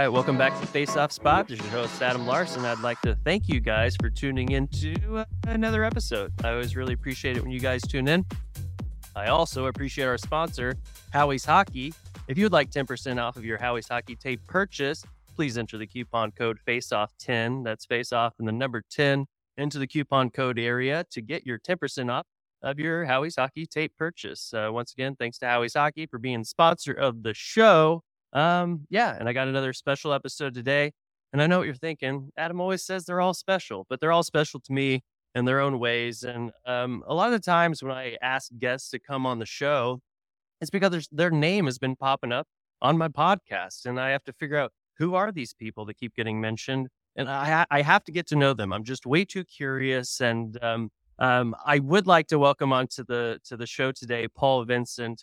right, welcome back to Face Off Spot. This is your host, Adam Larson. I'd like to thank you guys for tuning in to another episode. I always really appreciate it when you guys tune in. I also appreciate our sponsor, Howie's Hockey. If you would like 10% off of your Howie's Hockey tape purchase, please enter the coupon code FACEOFF10. That's FACEOFF and the number 10 into the coupon code area to get your 10% off of your Howie's Hockey tape purchase. Once again, thanks to Howie's Hockey for being sponsor of the show. And I got another special episode today, and I know what you're thinking. Adam always says they're all special, but they're all special to me in their own ways. And a lot of the times when I ask guests to come on the show, it's because their name has been popping up on my podcast, and I have to figure out who are these people that keep getting mentioned, and I have to get to know them. I'm just way too curious, and I would like to welcome onto the show today, Paul Vincent.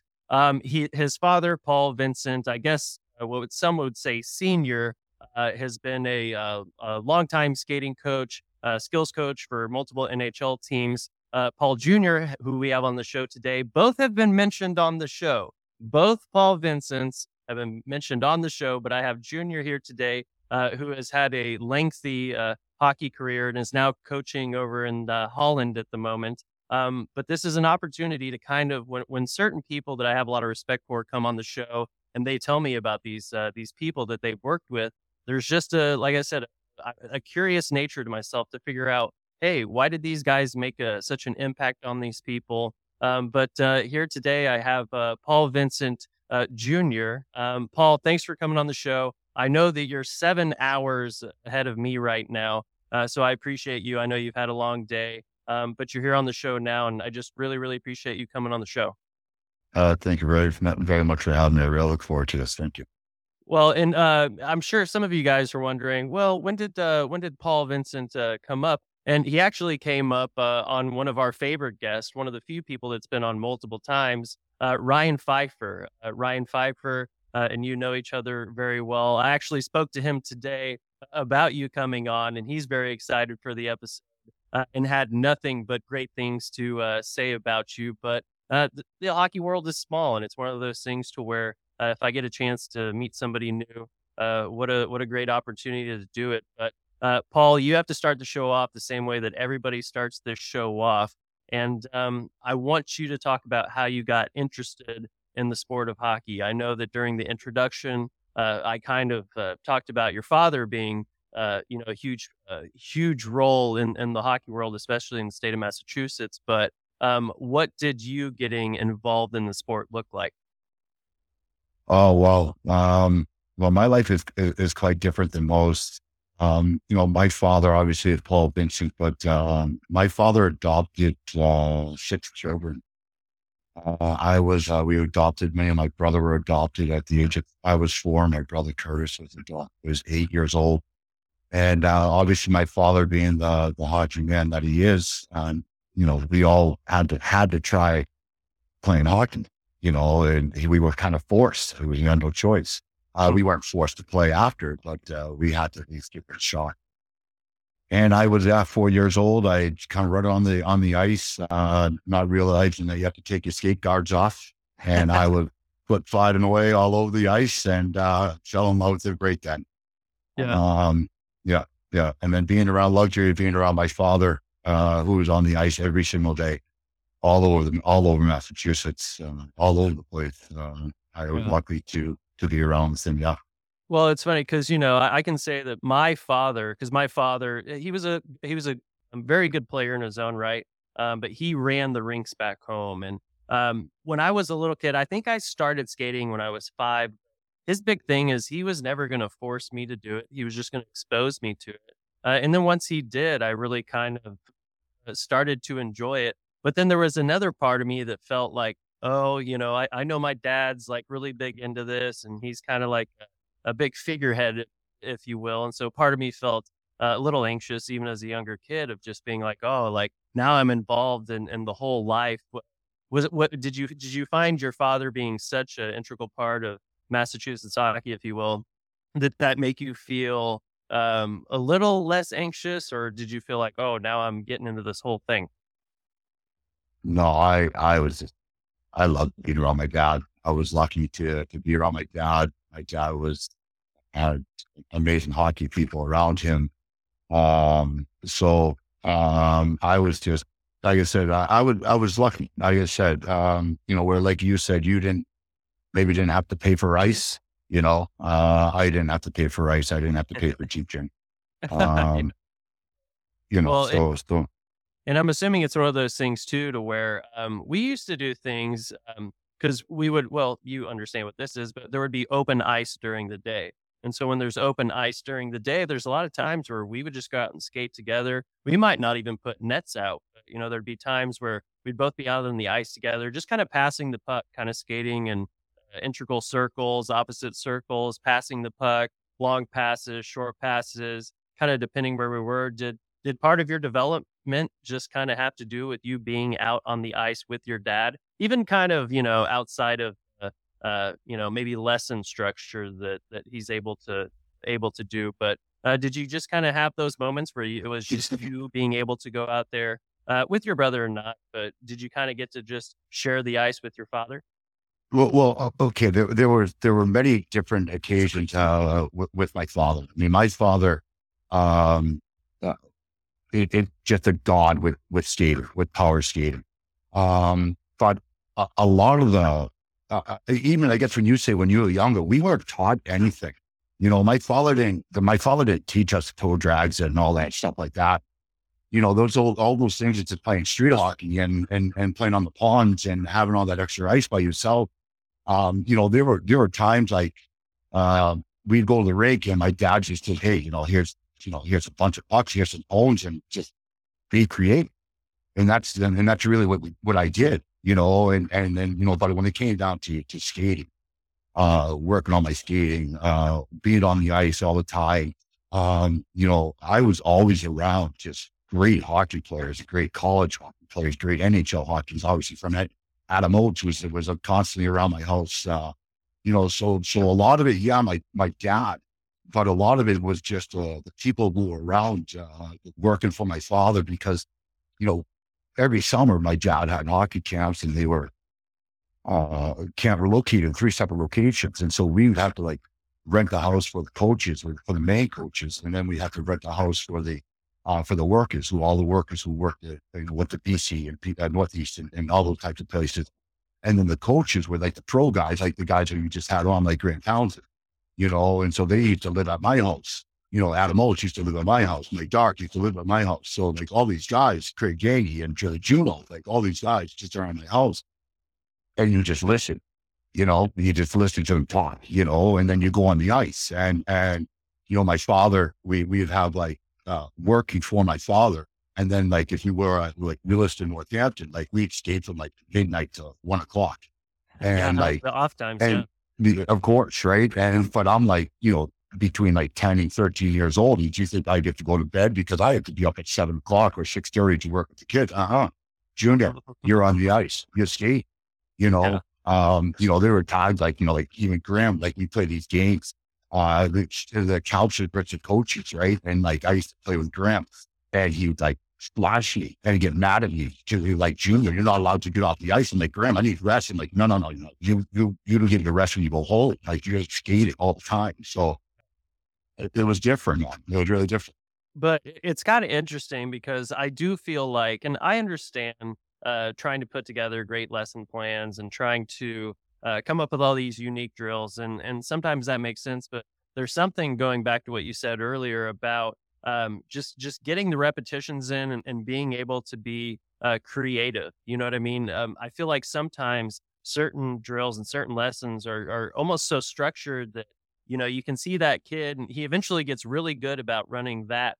His father, Paul Vincent, I guess what some would say senior, has been a longtime skating coach, skills coach for multiple NHL teams. Paul Jr., who we have on the show today, both have been mentioned on the show. Both Paul Vincents have been mentioned on the show, but I have Jr. here today, who has had a lengthy hockey career and is now coaching over in Holland at the moment. But this is an opportunity to kind of, when certain people that I have a lot of respect for come on the show and they tell me about these people that they've worked with, there's just a curious nature to myself to figure out, hey, why did these guys make such an impact on these people? But here today I have Paul Vincent Jr. Paul, thanks for coming on the show. I know that you're 7 hours ahead of me right now, so I appreciate you. I know you've had a long day. But you're here on the show now, and I just really, really appreciate you coming on the show. Thank you very much for having me. I really look forward to this. Thank you. Well, and I'm sure some of you guys are wondering, well, when did Paul Vincent come up? And he actually came up on one of our favorite guests, one of the few people that's been on multiple times, Ryan Pfeiffer. And you know each other very well. I actually spoke to him today about you coming on, and he's very excited for the episode. And had nothing but great things to say about you. But the hockey world is small, and it's one of those things to where if I get a chance to meet somebody new, what a great opportunity to do it. But Paul, you have to start the show off the same way that everybody starts this show off. And I want you to talk about how you got interested in the sport of hockey. I know that during the introduction, I kind of talked about your father being a huge role in the hockey world, especially in the state of Massachusetts. But what did you getting involved in the sport look like? Oh, well, my life is quite different than most. My father obviously is Paul Vincent, but my father adopted 6 children. We adopted, me and my brother were adopted at the age of, I was 4. My brother Curtis was 8 years old. And obviously, my father, being the hockey man that he is, we all had to try playing hockey. We were kind of forced. We had no choice. We weren't forced to play after, but we had to at least give it a shot. And I was 4 years old. I kind of run on the ice, not realizing that you have to take your skate guards off. And I was foot sliding away all over the ice and fell in love with it right then. Yeah. Yeah. And then being around my father, who was on the ice every single day, all over Massachusetts, all over the place. I was lucky to be around with him. Yeah. Well, it's funny because, I can say that my father, he was a very good player in his own right. But he ran the rinks back home. And when I was a little kid, I think I started skating when I was 5. His big thing is he was never going to force me to do it. He was just going to expose me to it. And then once he did, I really kind of started to enjoy it. But then there was another part of me that felt like, I know my dad's like really big into this, and he's kind of like a big figurehead, if you will. And so part of me felt a little anxious, even as a younger kid, of just being like, now I'm involved in the whole life. Did you find your father being such an integral part of Massachusetts hockey, if you will, that make you feel a little less anxious, or did you feel like, now I'm getting into this whole thing? No, I loved being around my dad. I was lucky to be around my dad. My dad was had amazing hockey people around him. I was just, like I said, I was lucky. Like I said, where, like you said, you didn't have to pay for ice, I didn't have to pay for ice. I didn't have to pay for cheap gin. And I'm assuming it's one of those things too, to where, we used to do things, cause we would, you understand what this is, but there would be open ice during the day. And so when there's open ice during the day, there's a lot of times where we would just go out and skate together. We might not even put nets out, but, there'd be times where we'd both be out on the ice together, just kind of passing the puck, kind of skating in integral circles, opposite circles, passing the puck, long passes, short passes, kind of depending where we were. Did part of your development just kind of have to do with you being out on the ice with your dad, even kind of, outside of, maybe lesson structure that he's able to do. But did you just kind of have those moments where it was just you being able to go out there with your brother or not? But did you kind of get to just share the ice with your father? Well, okay. There were many different occasions with my father. I mean, my father, it just a god with skating, with power skating. But a lot of the even I guess when you say when you were younger, we weren't taught anything. My father didn't teach us toe drags and all that stuff like that. Those all those things, it's just playing street hockey and playing on the ponds and having all that extra ice by yourself. There were times like we'd go to the rink and my dad just said, "Hey, here's a bunch of pucks, here's some bones, and just be creative." And that's really what I did. But when it came down to skating, working on my skating, being on the ice all the time, I was always around just great hockey players, great college hockey players, great NHL hockey. Obviously from that, Adam Oates was constantly around my house. So a lot of it, yeah, my dad, but a lot of it was just, the people who were around, working for my father, because, every summer, my dad had hockey camps, and they were located in 3 separate locations. And so we would have to rent the house for the coaches, for the main coaches, and then we had to rent the house for the workers, who worked at with the BC and Northeast and all those types of places. And then the coaches were the pro guys, the guys who you just had on, like Grant Townsend, And so they used to live at my house. Adam Oates used to live at my house. Mike Dark used to live at my house. So all these guys, Craig Yangi and Juno, all these guys just around my house. And you just listen, you just listen to them talk, and then you go on the ice. And my father, we'd have working for my father. And then if you were we lived in Northampton, we'd skate from midnight to 1:00. And yeah, the off times, and yeah. Of course, right? But I'm between 10 and 13 years old, did you think I'd have to go to bed because I had to be up at 7:00 or 6:30 to work with the kids? Junior, you're on the ice, you skate, Yeah. There were times even Grim, we play these games, the couches versus coaches, right? And I used to play with Grim, and he would splash me and get mad at me because he Junior, you're not allowed to get off the ice. I'm Grim, I need rest. I'm no, you don't get the rest when you go home. You're skating all the time, so. It was different. It was really different. But it's kind of interesting because I do feel and I understand trying to put together great lesson plans and trying to come up with all these unique drills. And sometimes that makes sense, but there's something going back to what you said earlier about just getting the repetitions in and being able to be creative. You know what I mean? I feel like sometimes certain drills and certain lessons are almost so structured that you can see that kid and he eventually gets really good about running that,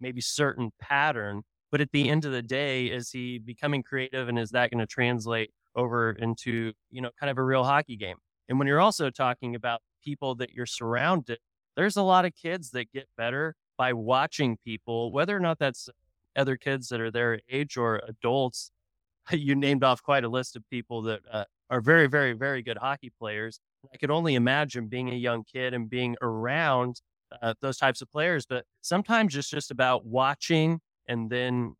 maybe certain pattern, but at the end of the day, is he becoming creative and is that going to translate over into, kind of a real hockey game? And when you're also talking about people that you're surrounded, there's a lot of kids that get better by watching people, whether or not that's other kids that are their age or adults. You named off quite a list of people that are very, very, very good hockey players. I could only imagine being a young kid and being around those types of players, but sometimes it's just about watching and then,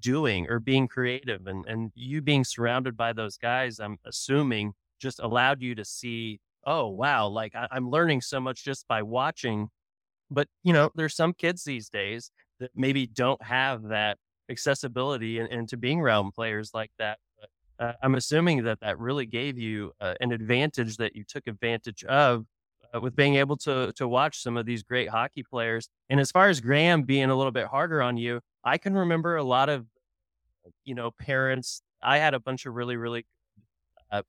doing or being creative and you being surrounded by those guys, I'm assuming just allowed you to see oh, wow, like I'm learning so much just by watching. But, you know, there's some kids these days that maybe don't have that accessibility into being around players like that. But I'm assuming that really gave you an advantage that you took advantage of with being able to watch some of these great hockey players. And as far as Graham being a little bit harder on you, I can remember a lot of, you know, parents. I had a bunch of really, really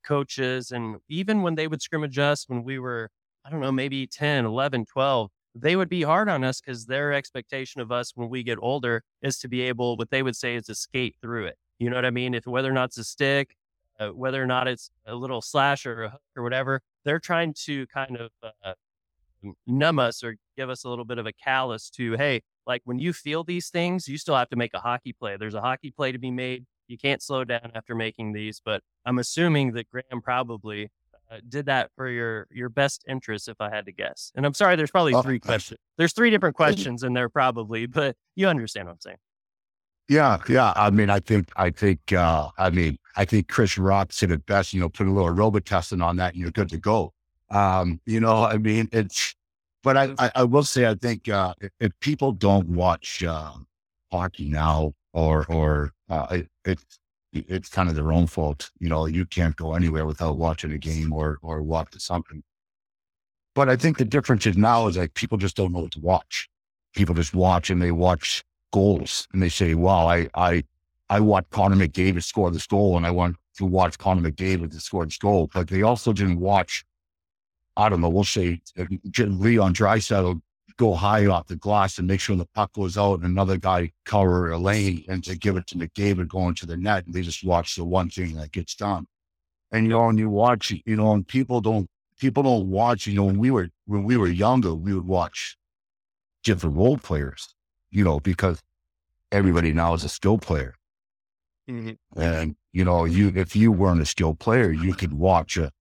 coaches. And even when they would scrimmage us, when we were, I don't know, maybe 10, 11, 12, they would be hard on us because their expectation of us when we get older is to be able, what they would say is to skate through it. You know what I mean? If whether or not it's a stick, whether or not it's a little slash or a hook or whatever, they're trying to kind of numb us or give us a little bit of a callus to, hey, like when you feel these things, you still have to make a hockey play. There's a hockey play to be made. You can't slow down after making these, but I'm assuming that Graham probably did that for your best interest, if I had to guess. And I'm sorry, there's probably three questions. There's three different questions in there probably, but you understand what I'm saying. Yeah. I think Chris Rock said it best, you know, put a little Robitussin on that and you're good to go. But I will say, I think, if people don't watch, hockey now it's kind of their own fault. You know, you can't go anywhere without watching a game or watching something. But I think the difference is now is like people just don't know what to watch. People just watch and they watch goals and they say, wow, I watched Connor McDavid score this goal and I want to watch Connor McDavid to score this goal. But they also didn't watch, I don't know, we'll say Leon Dreisad go high off the glass and make sure the puck goes out and another guy cover a lane and to give it to McDavid going to the net. And they just watch the one thing that gets done. And, you know, and you watch, you know, and people don't watch, you know, when we were younger, we would watch different role players, you know, because everybody now is a skill player. Mm-hmm. And, you know, if you weren't a skilled player, you could watch a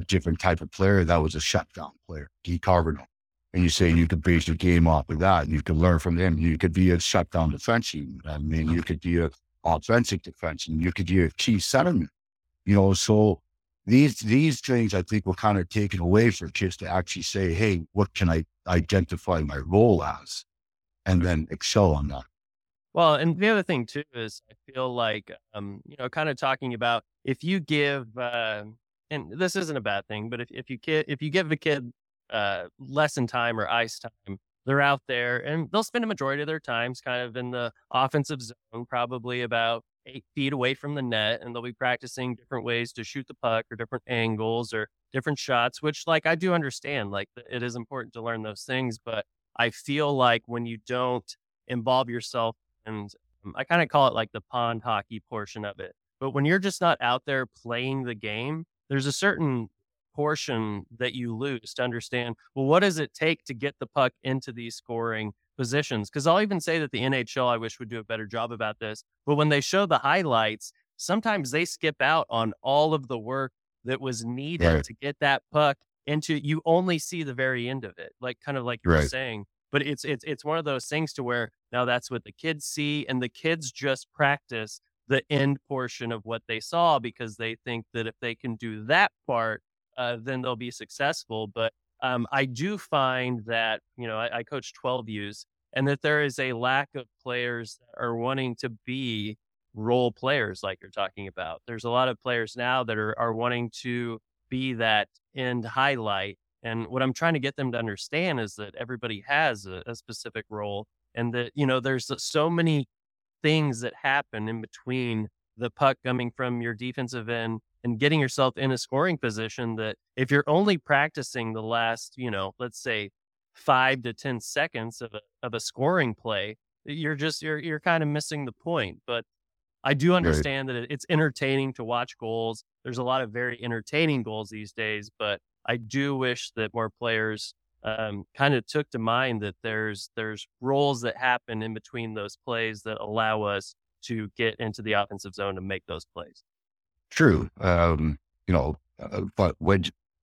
different type of player that was a shutdown player, D. Carboneau. And you say you could base your game off of that and you could learn from them. You could be a shutdown defensive. I mean, you could be an offensive defense and you could be a key centerman. You know, so these things I think were kind of taken away for kids to actually say, hey, what can I identify my role as? And then excel on that. Well, and the other thing too is I feel like, you know, kind of talking about if you give, and this isn't a bad thing, but if you give a kid lesson time or ice time, they're out there and they'll spend a majority of their times kind of in the offensive zone, probably about 8 feet away from the net, and they'll be practicing different ways to shoot the puck or different angles or different shots, which like I do understand, like it is important to learn those things, but I feel like when you don't involve yourself, and I kind of call it like the pond hockey portion of it, but when you're just not out there playing the game, there's a certain portion that you lose to understand, well, what does it take to get the puck into these scoring positions? Because I'll even say that the NHL, I wish, would do a better job about this. But when they show the highlights, sometimes they skip out on all of the work that was needed right. to get that puck into, you only see the very end of it, like kind of like you right. were saying. But it's one of those things to where now that's what the kids see, and the kids just practice the end portion of what they saw because they think that if they can do that part, then they'll be successful. But I do find that, you know, I coach 12 U's, and that there is a lack of players that are wanting to be role players like you're talking about. There's a lot of players now that are wanting to be that end highlight. And what I'm trying to get them to understand is that everybody has a specific role, and that, you know, there's so many things that happen in between the puck coming from your defensive end and getting yourself in a scoring position, that if you're only practicing the last, you know, let's say 5 to 10 seconds of a scoring play, you're kind of missing the point. But I do understand right. that it's entertaining to watch goals. There's a lot of very entertaining goals these days, but I do wish that more players kind of took to mind that there's roles that happen in between those plays that allow us to get into the offensive zone and make those plays. True. You know, but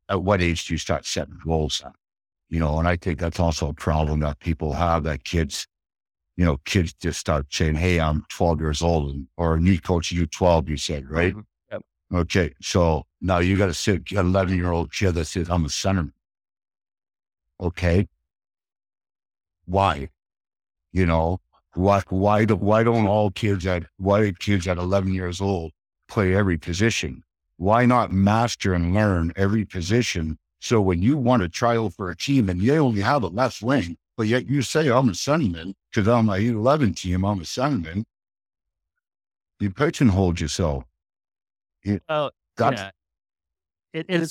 at what age do you start setting goals? You know, and I think that's also a problem that people have, that kids just start saying, hey, I'm 12 years old, or a new coach, U12, you said, right? Mm-hmm. Yep. Okay, so now you got an 11-year-old kid that says, I'm a centerman. Okay. Why? You know, why do kids at 11 years old play every position? Why not master and learn every position? So when you want to trial for a team and you only have a left wing, but yet you say, I'm a centerman, because on my 11 team, I'm a centerman. You pigeonholed yourself. It's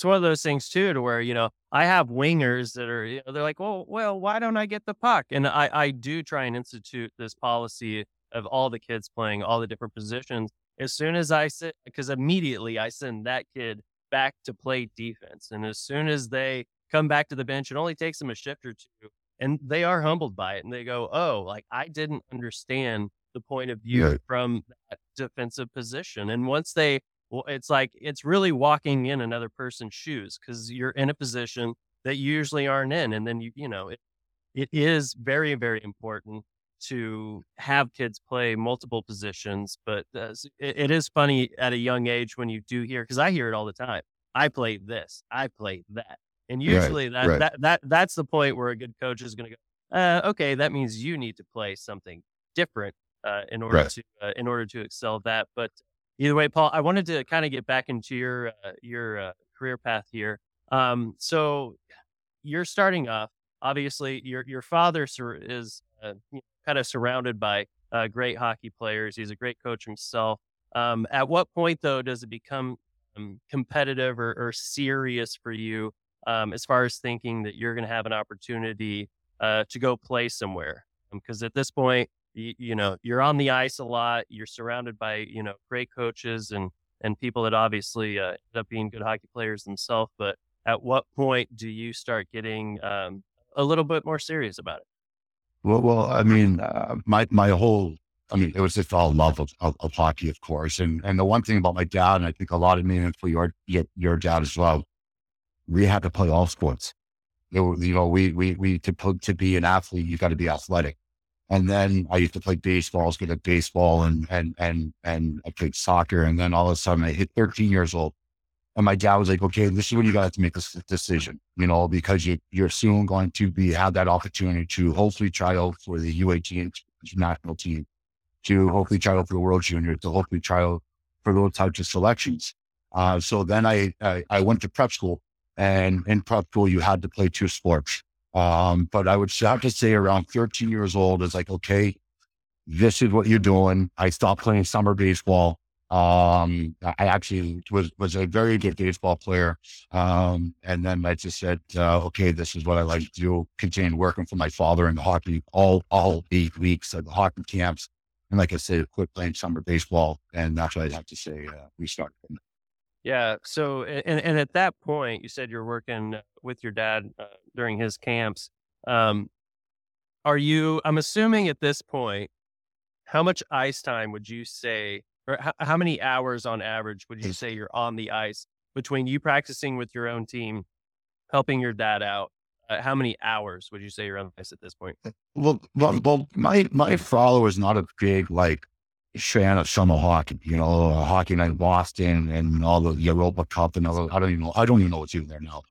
one of those things too, to where, you know, I have wingers that are, you know, they're like, well, why don't I get the puck? And I do try and institute this policy of all the kids playing all the different positions. As soon as I sit, because immediately I send that kid back to play defense. And as soon as they come back to the bench, it only takes them a shift or two and they are humbled by it. And they go, oh, like I didn't understand the point of view from that defensive position. And once they, well, it's like, it's really walking in another person's shoes because you're in a position that you usually aren't in. And then, you know, it is very, very important to have kids play multiple positions. But it is funny at a young age when you do hear, because I hear it all the time. I play this, I play that. And usually that's the point where a good coach is going to go, okay, that means you need to play something different in order to excel that. But either way, Paul, I wanted to kind of get back into your career path here. So you're starting off, obviously your father is kind of surrounded by great hockey players. He's a great coach himself. At what point though, does it become competitive or serious for you as far as thinking that you're going to have an opportunity to go play somewhere? Because at this point, you know, you're on the ice a lot. You're surrounded by, you know, great coaches and people that obviously end up being good hockey players themselves. But at what point do you start getting a little bit more serious about it? Well, I mean, it was just all love of hockey, of course. And the one thing about my dad, and I think a lot of me, and for your dad as well, we had to play all sports. You know, we to be an athlete, you got to be athletic. And then I used to play baseball. I was good at baseball and I played soccer. And then all of a sudden I hit 13 years old and my dad was like, okay, this is when you got to make this decision, you know, because you're soon going to have that opportunity to hopefully try out for the U18 national team, to hopefully try out for the World Junior, to hopefully try out for those types of selections. So then I went to prep school, and in prep school, you had to play two sports. But I would have to say around 13 years old, it's like, okay, this is what you're doing. I stopped playing summer baseball. I actually was a very good baseball player. And then I just said, okay, this is what I like to do. Continued working for my father in the hockey all 8 weeks of the hockey camps. And like I said, quit playing summer baseball. And that's what I'd have to say, we started. Yeah. So, and at that point, you said you're working with your dad during his camps. I'm assuming at this point, how much ice time would you say, or how many hours on average would you say you're on the ice between you practicing with your own team, helping your dad out? How many hours would you say you're on the ice at this point? Well, my father was not a big, like, fan of summer hockey, you know, Hockey Night in Boston and all the Europa Cup and all. I don't even know what's even there now.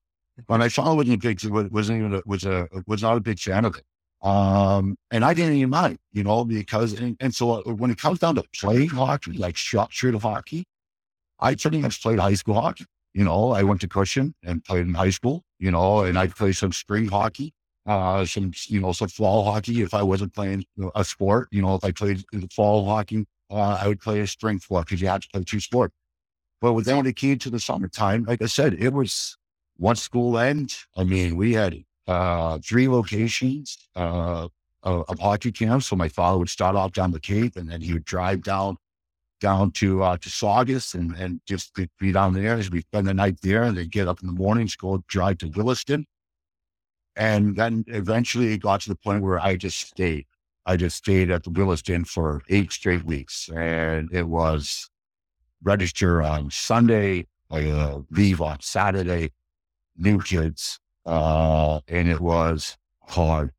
But my father was not a big fan of it, and I didn't even mind, you know, because and so when it comes down to playing hockey, like structured hockey, I pretty much played high school hockey. You know, I went to Cushing and played in high school. You know, and I played some spring hockey. Some fall hockey. If I wasn't playing a sport, you know, if I played in the fall hockey, I would play a strength sport because you had to play two sports. But then when it came to the summertime, like I said, it was once school ends. I mean, we had 3 locations of hockey camps. So my father would start off down the Cape, and then he would drive down to Saugus and just be down there. We'd spend the night there, and they'd get up in the mornings, go drive to Williston. And then eventually it got to the point where I just stayed. I just stayed at the Williston for 8 straight weeks. And it was register on Sunday, leave on Saturday, new kids. And it was hard.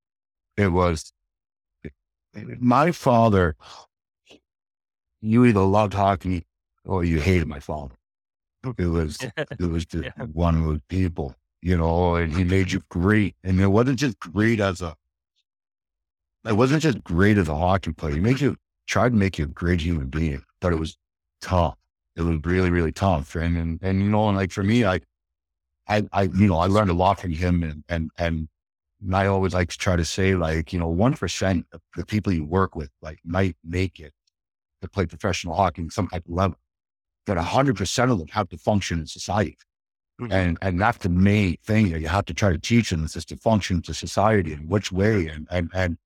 My father, you either loved hockey or you hated my father. It was just one with people, you know, and he made you great. And it wasn't just great as a hockey player. He tried to make you a great human being, but it was tough. It was really, really tough. And you know, and like for me, I you know, I learned a lot from him, and I always like to try to say, like, you know, 1% of the people you work with, like, might make it to play professional hockey in some type of level, that 100% of them have to function in society. Mm-hmm. And that's the main thing that you have to try to teach them, is just to function to society in which way. And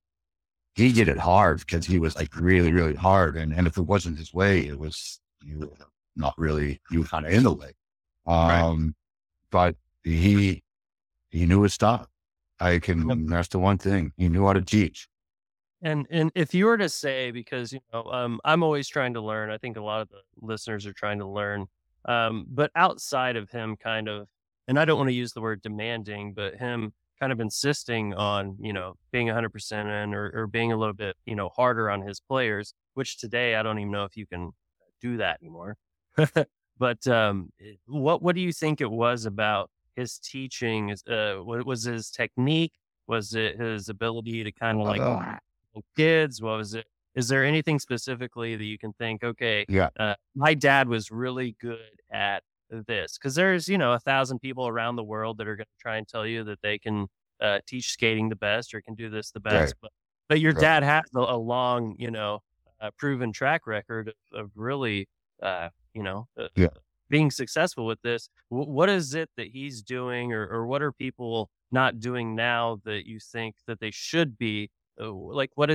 he did it hard, because he was like really, really hard. And if it wasn't his way, it was, you were not really, you were kind of in the way. Right. But he knew his stuff. That's the one thing. He knew how to teach. And if you were to say, because, you know, I'm always trying to learn. I think a lot of the listeners are trying to learn. But outside of him kind of, and I don't want to use the word demanding, but him kind of insisting on, you know, being 100% in, or being a little bit, you know, harder on his players, which today I don't even know if you can do that anymore. But what do you think it was about his teaching? What was his technique? Was it his ability to kind of like... kids? What was it? Is there anything specifically that you can think, okay, my dad was really good at this? Because there's, you know, 1,000 people around the world that are going to try and tell you that they can teach skating the best or can do this the best. Right. But your dad has a long, you know, proven track record of really, you know, being successful with this. What is it that he's doing, or what are people not doing now that you think that they should be? Like, why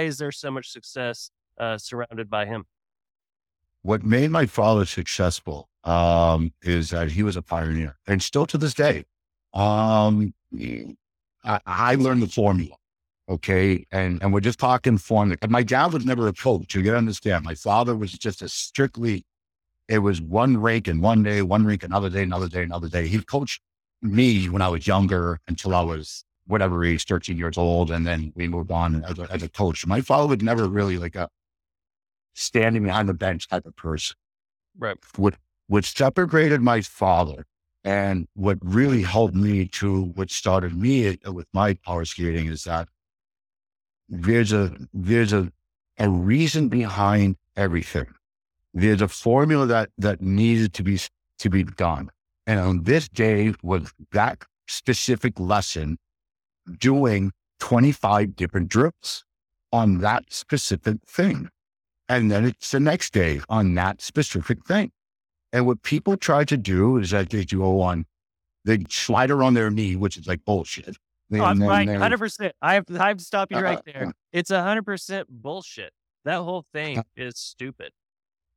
is there so much success surrounded by him? What made my father successful is that he was a pioneer, and still to this day. I learned the formula, okay? And we're just talking formula. And my dad was never a coach, you gotta understand. My father was just it was one rink and one day, one rink another day, another day, another day. He coached me when I was younger until I was whatever age, 13 years old. And then we moved on as a coach. My father was never really like a standing behind the bench type of person. Right. What separated my father, and what really helped me what started me with my power skating, is that there's a reason behind everything. There's a formula that needed to be done. And on this day was that specific lesson, doing 25 different drills on that specific thing. And then it's the next day on that specific thing. And what people try to do is that they slide her on their knee, which is like bullshit. I'm right, 100%. I have to stop you right there. It's 100% bullshit. That whole thing is stupid.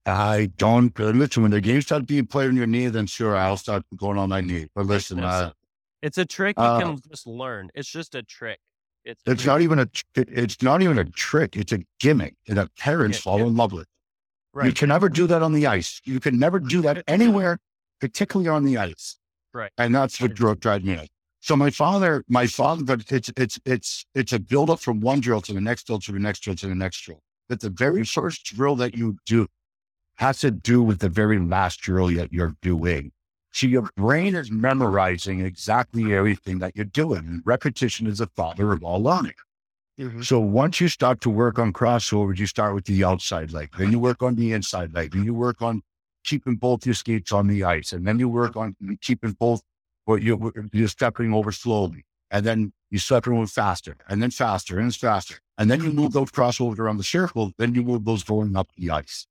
I don't, listen, when the game starts being played on your knee, then sure, I'll start going on my knee. But listen, it's a trick you can just learn. It's just a trick. It's not even it's not even a trick. It's a gimmick that parents fall in love with. Right. You can never do that on the ice. You can never do that anywhere, particularly on the ice. Right. And that's what drives me. So my father, but it's a buildup from one drill to the next drill to the next drill to the next drill. That the very first drill that you do has to do with the very last drill that you're doing. So your brain is memorizing exactly everything that you're doing. And repetition is the father of all learning. Mm-hmm. So once you start to work on crossovers, you start with the outside leg, then you work on the inside leg, then you work on keeping both your skates on the ice, and then you work on keeping both, or you're stepping over slowly, and then you step over faster, and then faster, and faster. And then you move those crossovers around the circle, then you move those going up the ice.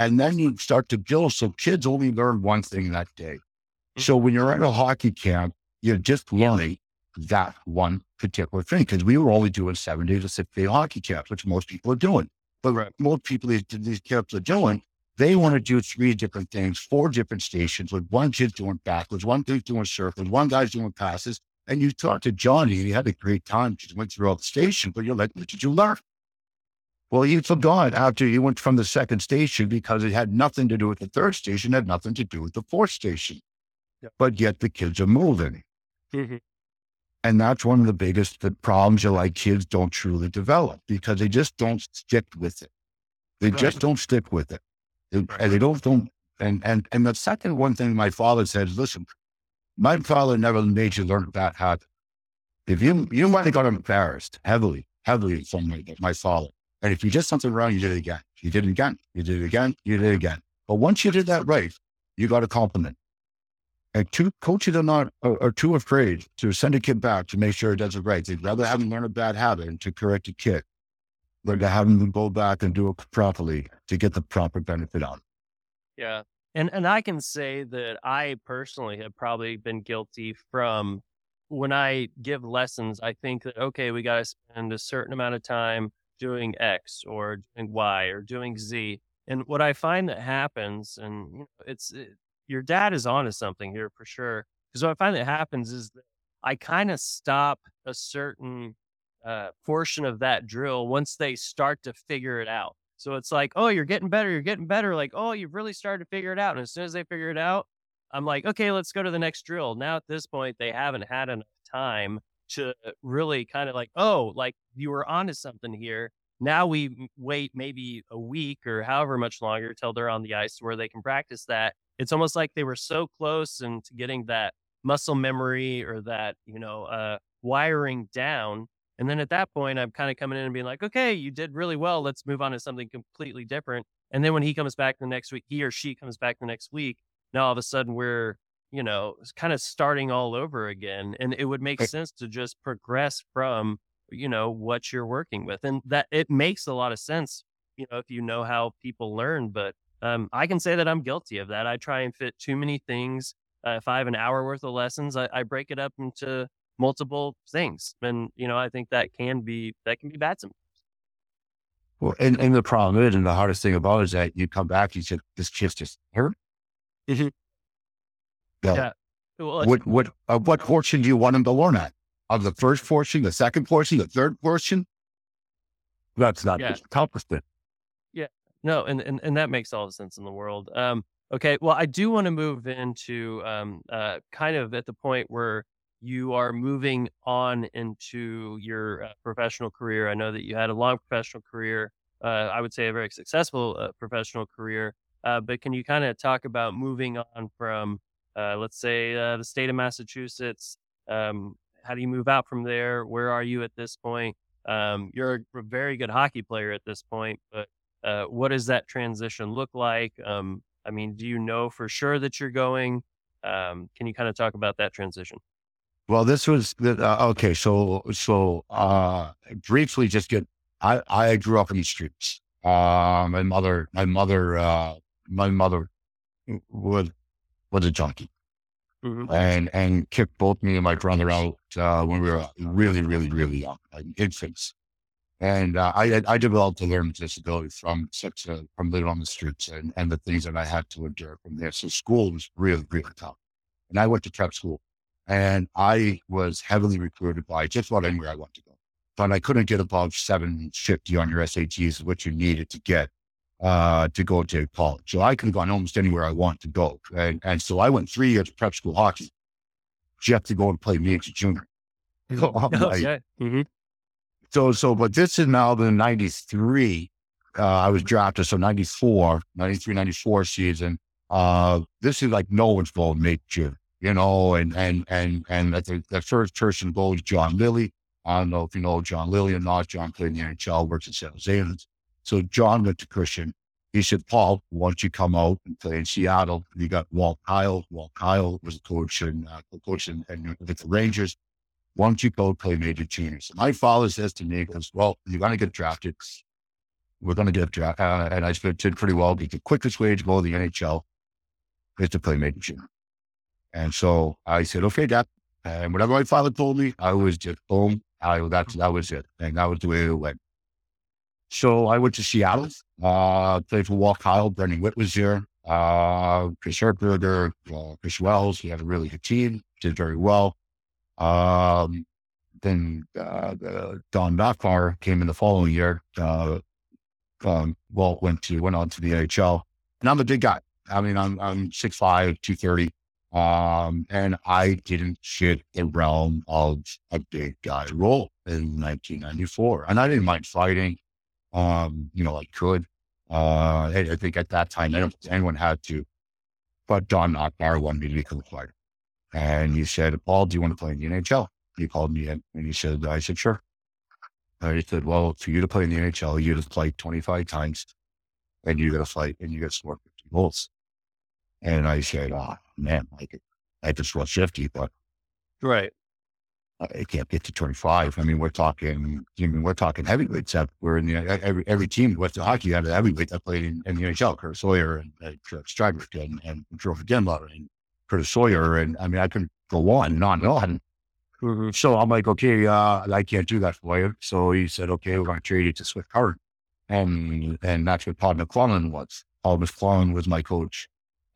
And then you start to build. So kids only learn one thing that day. So when you're at a hockey camp, you're just learning that one particular thing, because we were only doing 7 days or 6 day hockey camps, which most people are doing. But most people these camps are doing, they want to do 3 different things, 4 different stations, with one kid doing backwards, one kid doing circles, one guy's doing passes. And you talked to Johnny, and he had a great time. He went through all the stations, but you're like, what did you learn? Well, he forgot after he went from the second station, because it had nothing to do with the third station, had nothing to do with the fourth station. But yet the kids are moving. Mm-hmm. And that's one of the biggest problems. You're like, kids don't truly develop, because they just don't stick with it. They just don't stick with it. And they don't And the second one thing my father said is, listen, my father never made you learn that habit. If you might have got embarrassed heavily in some way, like my father. And if you did something wrong, you did it again. You did it again. You did it again. You did it again. But once you did that right, you got a compliment. And coaches are too afraid to send a kid back to make sure it does it right. They'd rather have him learn a bad habit and to correct a kid than to have him go back and do it properly to get the proper benefit out of it. Yeah. And I can say that I personally have probably been guilty from when I give lessons. I think that, okay, we got to spend a certain amount of time doing X or doing Y or doing Z. And what I find that happens, and you know, your dad is onto something here for sure. Because what I find that happens is that I kind of stop a certain portion of that drill once they start to figure it out. So it's like, oh, you're getting better. Like, oh, you've really started to figure it out. And as soon as they figure it out, I'm like, okay, let's go to the next drill. Now at this point, they haven't had enough time to really kind of like, oh, like you were onto something here. Now we wait maybe a week or however much longer till they're on the ice where they can practice that. It's almost like they were so close and to getting that muscle memory or that, you know, wiring down. And then at that point, I'm kind of coming in and being like, okay, you did really well. Let's move on to something completely different. And then when he comes back the next week, he or she comes back the next week. Now all of a sudden we're, you know, kind of starting all over again. And it would make sense to just progress from, you know, what you're working with. And that it makes a lot of sense, you know, if you know how people learn. But I can say that I'm guilty of that. I try and fit too many things. If I have an hour worth of lessons, I break it up into multiple things. And, you know, I think that can be bad sometimes. Well, and the problem is, and the hardest thing about it is that you come back, you said, this kid's just hurt. Mm-hmm. Yeah. Well, what portion do you want him to learn at? Of the first portion, the second portion, the third portion? That's not just accomplishment. Yeah. No, and that makes all the sense in the world. Okay, well, I do want to move into kind of at the point where you are moving on into your professional career. I know that you had a long professional career. I would say a very successful professional career. But can you kind of talk about moving on from, let's say, the state of Massachusetts? How do you move out from there? Where are you at this point? You're a very good hockey player at this point, but what does that transition look like? I mean, do you know for sure that you're going? Can you kind of talk about that transition? Well, this was okay. So briefly, just get. I grew up in the streets. My mother was a junkie. Mm-hmm. And kicked both me and my brother out when we were really, really, really young, like infants. And I developed a learning disability from living on the streets and the things that I had to endure from there. So school was really, really tough. And I went to prep school, and I was heavily recruited by just about anywhere I wanted to go. But I couldn't get above 750 on your SATs, what you needed to get to go to college. So I could have gone almost anywhere I wanted to go. And so I went 3 years of prep school hockey just to go and play me as a junior. So, okay. Mm-hmm. So, but this is now the 93, I was drafted. So 93, 94 season. This is like no one's goal mid-June, you know, and I think the first person goal is John Lilly. I don't know if you know John Lilly or not. John played in the NHL, works in San Jose. So John went to Christian. He said, Paul, why don't you come out and play in Seattle? You got Walt Kyle. Walt Kyle was a coach and with the Rangers. Why don't you go play major juniors? My father says to me, goes, well, you're going to get drafted. We're going to get drafted. And I did pretty well. The quickest way to go to the NHL is to play major junior. And so I said, okay, Dad. And whatever my father told me, I was just, boom, that was it. And that was the way it went. So I went to Seattle, played for Walt Kyle. Bernie Witt was there. Chris Herberger, Chris Wells. He had a really good team, did very well. Then Don Bachmar came in the following year. Walt went on to the NHL, and I'm a big guy. I mean, I'm 6'5", 230, and I didn't fit the realm of a big guy role in 1994, and I didn't mind fighting. You know, I could. I think at that time, anyone had to but Don Bachmar wanted me to become a player. And he said, Paul, do you want to play in the NHL? He called me in and he said, I said, sure. And he said, well, for you to play in the NHL, you just play 25 times and you got to fight and you got to score 50 goals. And I said, man, I just score 50, but right, I can't get to 25. I mean, we're talking heavyweights. We're in the every team that went to hockey had a heavyweight that played in the NHL. Curtis Sawyer and Strider and Drover and Curtis Sawyer, and I mean, I couldn't go on. So I'm like, okay, I can't do that for you. So he said, okay, we're going to trade you to Swift Current. And that's what Todd McClellan was. Todd McClellan was my coach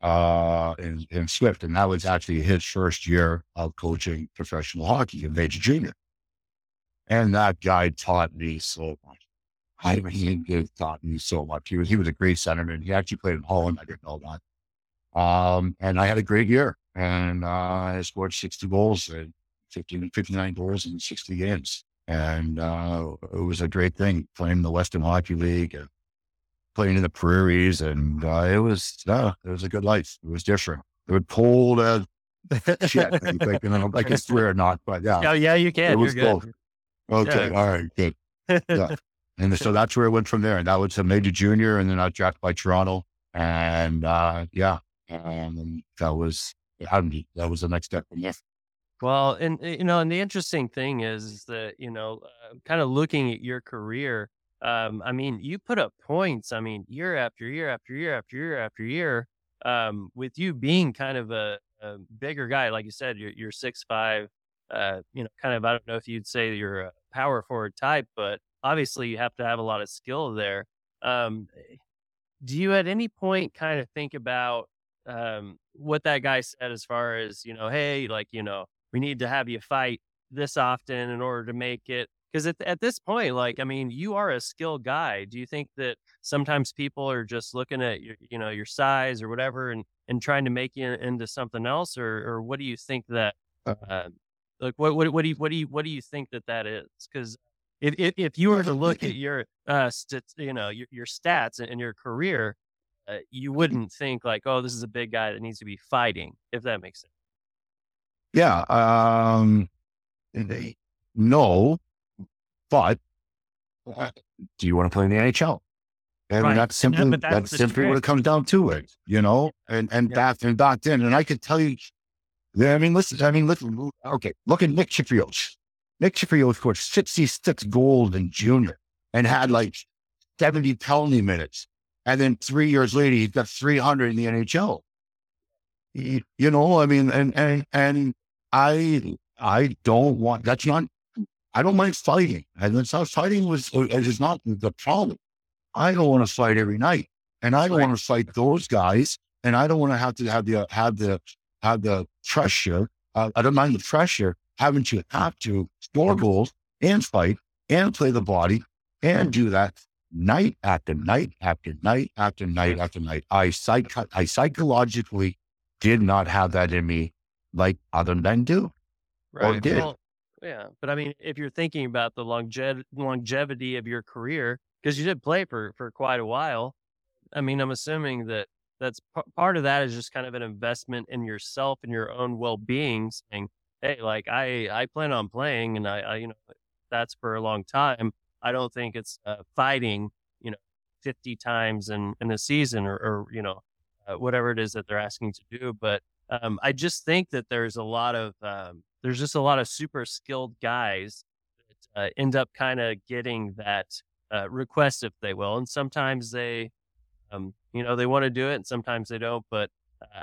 in Swift. And that was actually his first year of coaching professional hockey in Major Junior. And that guy taught me so much. I mean, he taught me so much. He was a great centerman. He actually played in Holland. I didn't know that. And I had a great year, and I scored 60 goals and 59 goals in 60 games. And it was a great thing playing in the Western Hockey League and playing in the prairies. And it was a good life. It was different. It was cold as shit. I can swear or not, but yeah. Oh, yeah, you can. It was cold. Okay. Yeah. All right. Good. Yeah. And so that's where I went from there. And that was a major junior. And then I was drafted by Toronto. And that was the next step. Yes. Well, and the interesting thing is that, kind of looking at your career, you put up points, year after year after year after year after year, with you being kind of a bigger guy. Like you said, you're 6'5", I don't know if you'd say you're a power forward type, but obviously you have to have a lot of skill there. Do you at any point kind of think about what that guy said as far as, hey, we need to have you fight this often in order to make it? Because at this point, you are a skilled guy. Do you think that sometimes people are just looking at your, your size or whatever and trying to make you into something else? Or what do you think that, what do you think that is? Because if you were to look at your, your stats and your career, you wouldn't think this is a big guy that needs to be fighting, if that makes sense. Yeah. No, but do you want to play in the NHL? And right. That's simply what it comes down to it. And back then, and I could tell you, okay, look at Nick Chafiel. Nick Chafiel scored 66 goals in junior and had 70 penalty minutes. And then 3 years later, he's got 300 in the NHL. I don't want, I don't mind fighting. And so fighting is not the problem. I don't want to fight every night, and I don't want to fight those guys, and I don't want to have the pressure. I don't mind the pressure. Haven't you have to score goals and fight and play the body and do that night after night after night after night after night? I psychologically did not have that in me like other men do. Right. Or did. Well, yeah. But if you're thinking about the longevity of your career, because you did play for quite a while, I'm assuming that that's part of that is just kind of an investment in yourself and your own well-being, saying, hey, I plan on playing, and I that's for a long time. I don't think it's fighting, 50 times in a season or whatever it is that they're asking to do. But I just think that there's a lot of, there's just a lot of super skilled guys that end up kind of getting that request, if they will. And sometimes they, they want to do it and sometimes they don't. But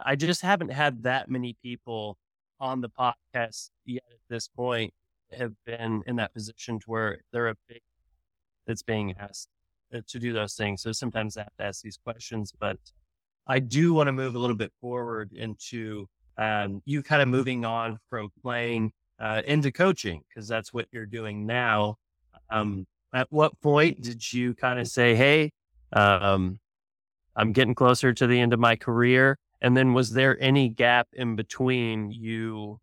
I just haven't had that many people on the podcast yet at this point have been in that position to where they're a big, that's being asked to do those things. So sometimes I have to ask these questions, but I do want to move a little bit forward into you kind of moving on from playing into coaching, because that's what you're doing now. At what point did you kind of say, hey, I'm getting closer to the end of my career? And then was there any gap in between you,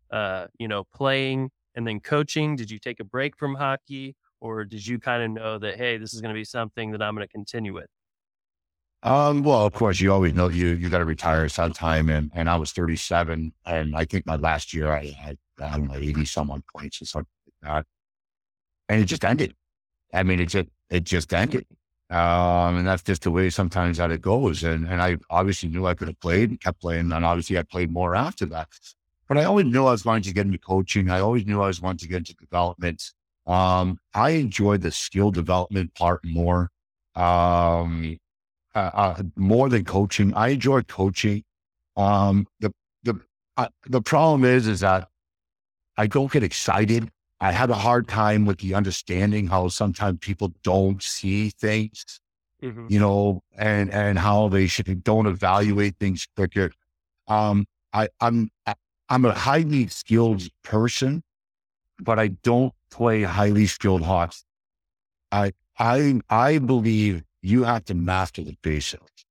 playing and then coaching? Did you take a break from hockey? Or did you kind of know that, hey, this is going to be something that I'm going to continue with? Well, of course, you always know you got to retire sometime. And I was 37, and I think my last year I had, I don't know, 80 some odd points or something like that. And it just ended. I mean, it just ended. And that's just the way sometimes that it goes. And I obviously knew I could have played and kept playing. And obviously I played more after that, but I always knew I was wanting to get into coaching. I always knew I was wanting to get into development. I enjoyed the skill development part more, more than coaching. I enjoy coaching. The problem is that I don't get excited. I had a hard time with the understanding how sometimes people don't see things, you know, and how they should don't evaluate things quicker. I'm a highly skilled person, but I don't play highly skilled hockey. I believe you have to master the basics,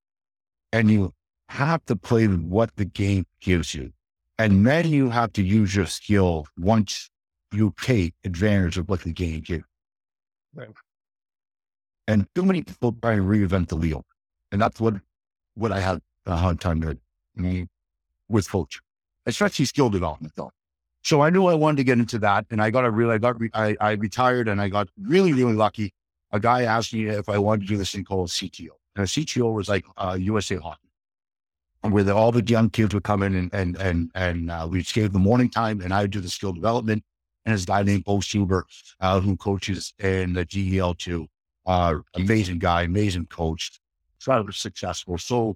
and you have to play what the game gives you, and then you have to use your skill once you take advantage of what the game gives. Right. And too many people try to reinvent the wheel, and that's what I had a hard time with coaching, especially skill development though. So I knew I wanted to get into that, and I retired, and I got really, really lucky. A guy asked me if I wanted to do this thing called CTO. And a CTO was like USA Hockey, where all the young kids would come in and we'd skate the morning time, and I would do the skill development. And this guy named Bo Schuber, who coaches in the GEL2, amazing guy, amazing coach, so successful, so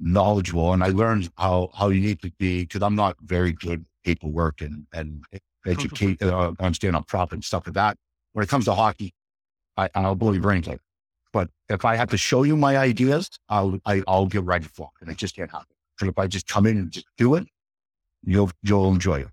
knowledgeable. And I learned how you need to be, because I'm not very good at paperwork and educate, understand on prop and stuff like that. When it comes to hockey, I'll blow your brains out. But if I have to show you my ideas, I'll get right for it. And it just can't happen. But if I just come in and just do it, you'll enjoy it.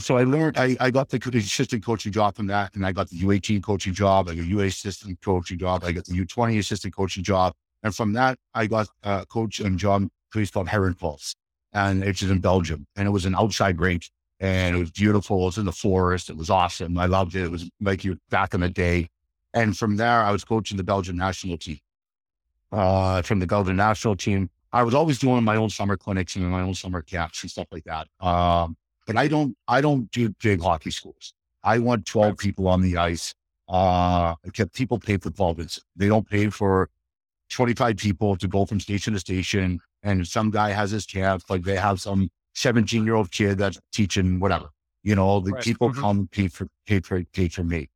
So I learned, I got the assistant coaching job from that, and I got the U18 coaching job, I got UA assistant coaching job, I got the U20 assistant coaching job. And from that, I got a coach and job place called Heron Falls, and it's in Belgium. And it was an outside rink, and it was beautiful. It was in the forest. It was awesome. I loved it. It was like you back in the day. And from there, I was coaching the Belgian national team. From the Belgian national team, I was always doing my own summer clinics and my own summer camps and stuff like that. But I don't do big hockey schools. I want 12 people on the ice. People pay for involvement. They don't pay for 25 people to go from station to station. And some guy has his camp, like they have some 17-year-old kid that's teaching whatever, you know, the people come pay for me.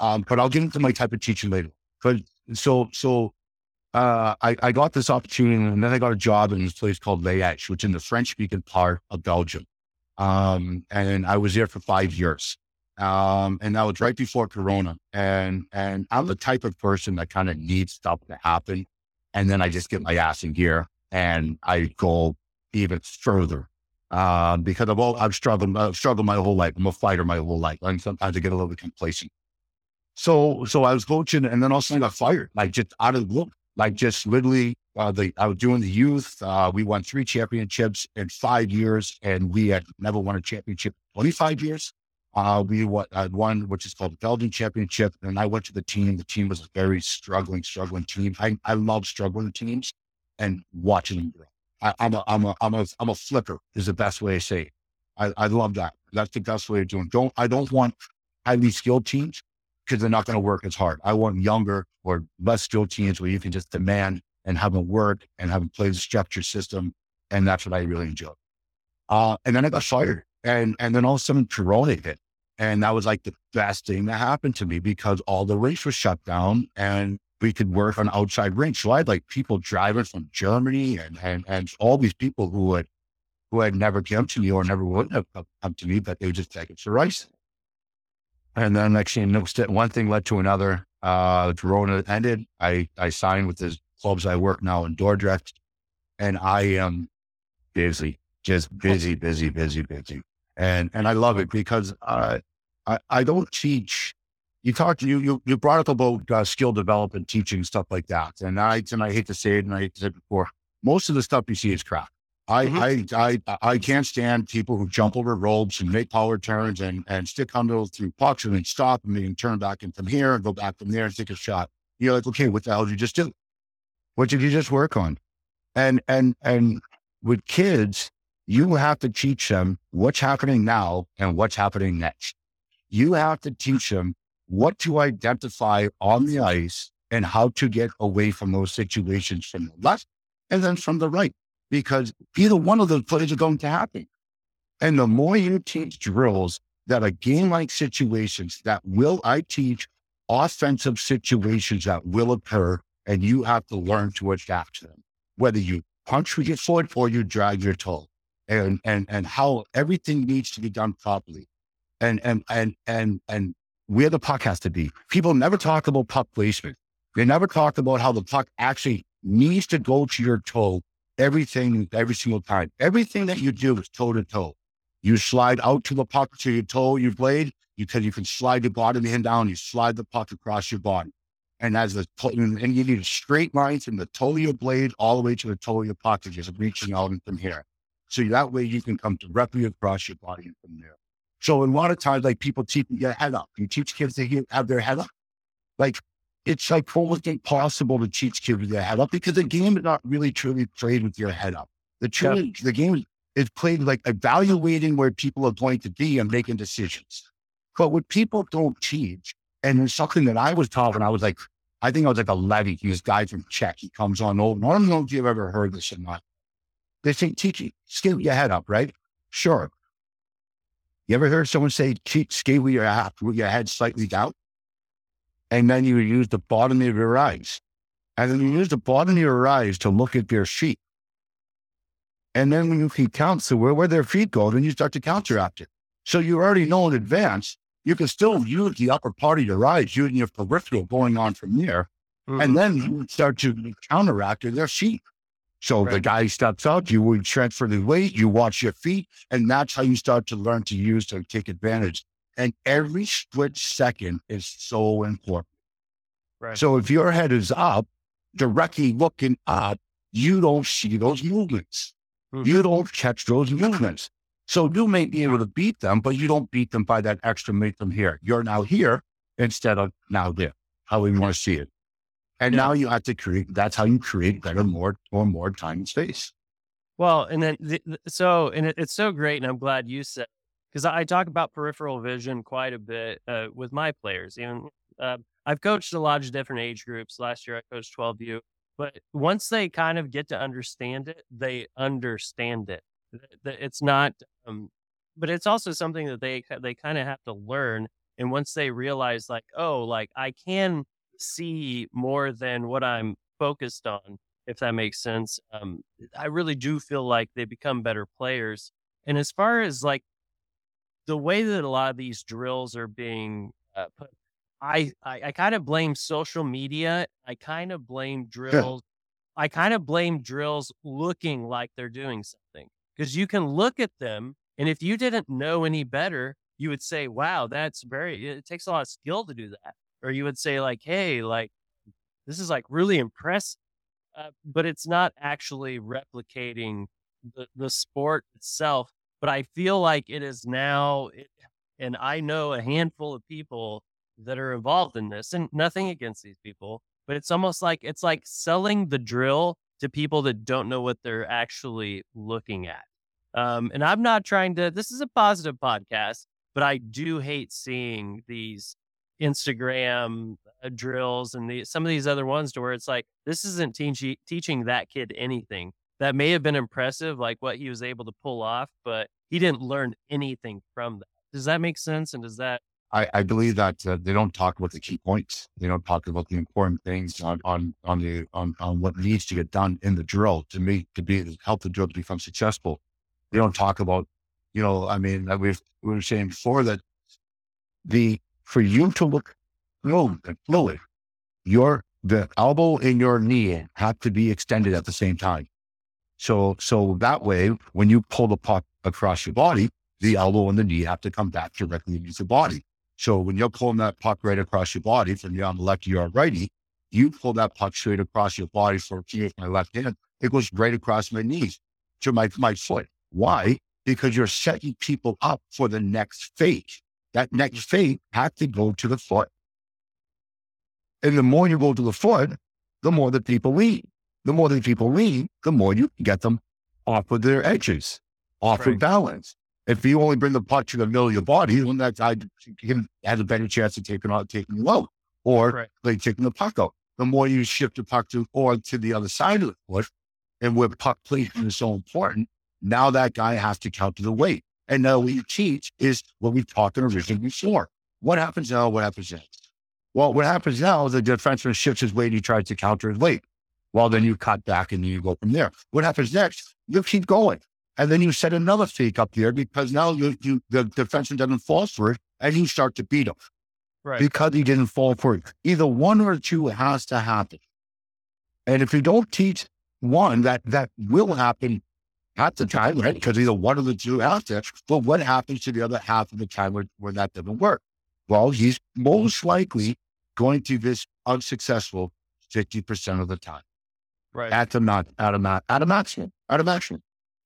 But I'll get into my type of teaching later. But I got this opportunity, and then I got a job in this place called Leiche, which is in the French speaking part of Belgium. And I was there for 5 years. And that was right before Corona. And I'm the type of person that kind of needs stuff to happen. And then I just get my ass in gear and I go even further, because I've struggled my whole life. I'm a fighter my whole life. And sometimes I get a little bit complacent. So I was coaching, and then all of a sudden I got fired, like just out of the blue, like just literally, I was doing the youth. We won 3 championships in 5 years, and we had never won a championship in 25 years. I'd won, which is called the Belgian Championship. And I went to the team. The team was a very struggling team. I love struggling teams and watching them grow. I'm a flipper is the best way to say it. I love that. That's the best way of doing it. I don't want highly skilled teams, because they're not going to work as hard. I want younger or less skilled teams where you can just demand and have them work and have them play the structure system. And that's what I really enjoy. And then I got fired, and then all of a sudden Corona hit. And that was like the best thing that happened to me, because all the rinks were shut down and we could work on outside rinks. So I had like people driving from Germany and all these people who had never come to me or never would have come to me, but they were just taking to rice. And then actually, one thing led to another. Corona ended. I signed with the clubs I work now in Dordrecht, and I am busy, just busy. And I love it, because I don't teach. You brought up about skill development, teaching, stuff like that. And I hate to say it, and I hate to say it before, most of the stuff you see is crap. I can't stand people who jump over ropes and make power turns and stick handles through pucks and then stop and then turn back and from here and go back from there and take a shot. You're like, okay, what the hell did you just do? What did you just work on? And with kids, you have to teach them what's happening now and what's happening next. You have to teach them what to identify on the ice and how to get away from those situations from the left and then from the right, because either one of those plays are going to happen. And the more you teach drills that are game-like situations I teach offensive situations that will occur, and you have to learn to adapt to them, whether you punch with your foot or you drag your toe, and how everything needs to be done properly, and where the puck has to be. People never talk about puck placement. They never talk about how the puck actually needs to go to your toe every single time. Everything that you do is toe to toe. You slide out to the puck to your toe, your blade, because you can slide your bottom hand down, you slide the puck across your body. And and you need a straight line from the toe of your blade all the way to the toe of your puck, just reaching out from here. So that way you can come directly across your body from there. So a lot of times, like, people teach your head up. You teach kids to have their head up. Like, it's like almost impossible to teach kids with their head up, because the game is not really truly played with your head up. The game is played like evaluating where people are going to be and making decisions. But what people don't teach, and it's something that I was taught when I think I was like 11. He was a guy from Czech. He comes on over. I don't know if you've ever heard this or not. They say, skate with your head up, right? Sure. You ever heard someone say, skate with your head slightly down? And then you would use the bottom of your eyes. And then you use the bottom of your eyes to look at your feet. And then when you can count, so where their feet go, then you start to counteract it. So you already know in advance, you can still use the upper part of your eyes, using your peripheral going on from there. Mm-hmm. And then you start to counteract their feet. So right. The guy steps out, you would transfer the weight, you watch your feet, and that's how you start to learn to use to take advantage. And every split second is so important. Right. So if your head is up, directly looking up, you don't see those movements. Mm-hmm. You don't catch those movements. So you may be able to beat them, but you don't beat them by that extra make them here. You're now here instead of now there, how we want to see it. And now you have to create, that's how you create better, more time and space. Well, and then, it's so great. And I'm glad you said, because I talk about peripheral vision quite a bit with my players. Even I've coached a lot of different age groups. Last year, I coached 12U. But once they kind of get to understand it, they understand it. It's not, but it's also something that they kind of have to learn. And once they realize, like, oh, like I can see more than what I'm focused on, if that makes sense. I really do feel like they become better players. And as far as like the way that a lot of these drills are being put, I kind of blame social media. I kind of blame drills. Yeah. I kind of blame drills looking like they're doing something. Because you can look at them, and if you didn't know any better, you would say, wow, it takes a lot of skill to do that. Or you would say like, hey, like, this is like really impressive, but it's not actually replicating the sport itself. But I feel like it is now, and I know a handful of people that are involved in this, and nothing against these people, but it's almost like, it's like selling the drill to people that don't know what they're actually looking at. And I'm not trying to, this is a positive podcast, but I do hate seeing these Instagram drills and some of these other ones to where it's like, this isn't teaching that kid anything. That may have been impressive, like what he was able to pull off, but he didn't learn anything from that. Does that make sense? And does that? I believe that they don't talk about the key points. They don't talk about the important things on what needs to get done in the drill to help the drill to become successful. They don't talk about, we were saying before that for you to look fluid, the elbow and your knee have to be extended at the same time. So that way, when you pull the puck across your body, the elbow and the knee have to come back directly into the body. So when you're pulling that puck right across your body from your left to your righty, you pull that puck straight across your body. So with my left hand, it goes right across my knees to my foot. Why? Because you're setting people up for the next phase. That next phase has to go to the foot. And the more you go to the foot, the more the people leave. The more that people lean, the more you can get them off of their edges, off of balance. If you only bring the puck to the middle of your body, then that guy has a better chance of taking you out, or like taking the puck out. The more you shift the puck to the other side of the court, and where puck placement is so important, now that guy has to counter the weight. And now what you teach is what we taught in originally before. What happens now? What happens next? Well, what happens now is the defenseman shifts his weight and he tries to counter his weight. Well, then you cut back and you go from there. What happens next? You keep going. And then you set another fake up there, because now the defenseman doesn't fall for it, and you start to beat him. Right. Because he didn't fall for it. Either one or two has to happen. And if you don't teach one, that will happen half the time, right? Because either one of the two has to. But what happens to the other half of the time when that doesn't work? Well, he's most likely going to be unsuccessful 50% of the time. Right. Out of action.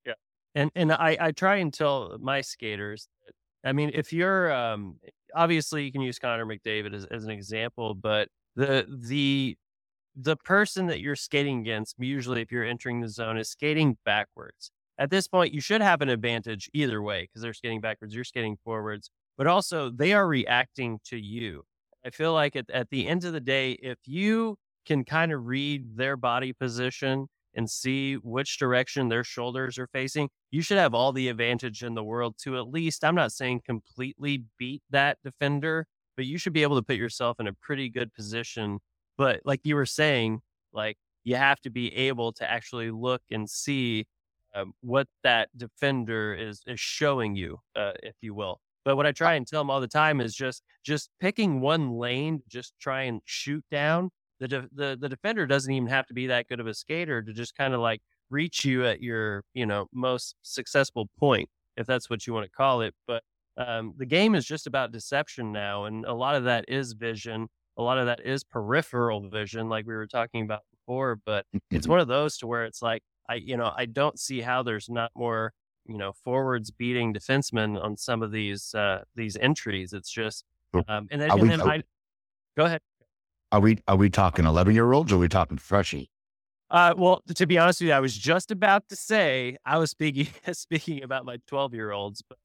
Yeah. And I try and tell my skaters, I mean, if you're, obviously you can use Connor McDavid as an example, but the person that you're skating against, usually if you're entering the zone, is skating backwards. At this point, you should have an advantage either way, because they're skating backwards, you're skating forwards, but also they are reacting to you. I feel like at the end of the day, if you can kind of read their body position and see which direction their shoulders are facing, you should have all the advantage in the world to at least, I'm not saying completely beat that defender, but you should be able to put yourself in a pretty good position. But like you were saying, like, you have to be able to actually look and see what that defender is showing you, if you will. But what I try and tell them all the time is just picking one lane, just try and shoot down. The defender doesn't even have to be that good of a skater to just kind of like reach you at your, most successful point, if that's what you want to call it. But the game is just about deception now. And a lot of that is vision. A lot of that is peripheral vision, like we were talking about before. But it's one of those to where it's like, I don't see how there's not more, forwards beating defensemen on some of these entries. It's just, go ahead. Are we talking 11-year-olds or are we talking freshies? Well, to be honest with you, I was just about to say I was speaking about my 12-year-olds, but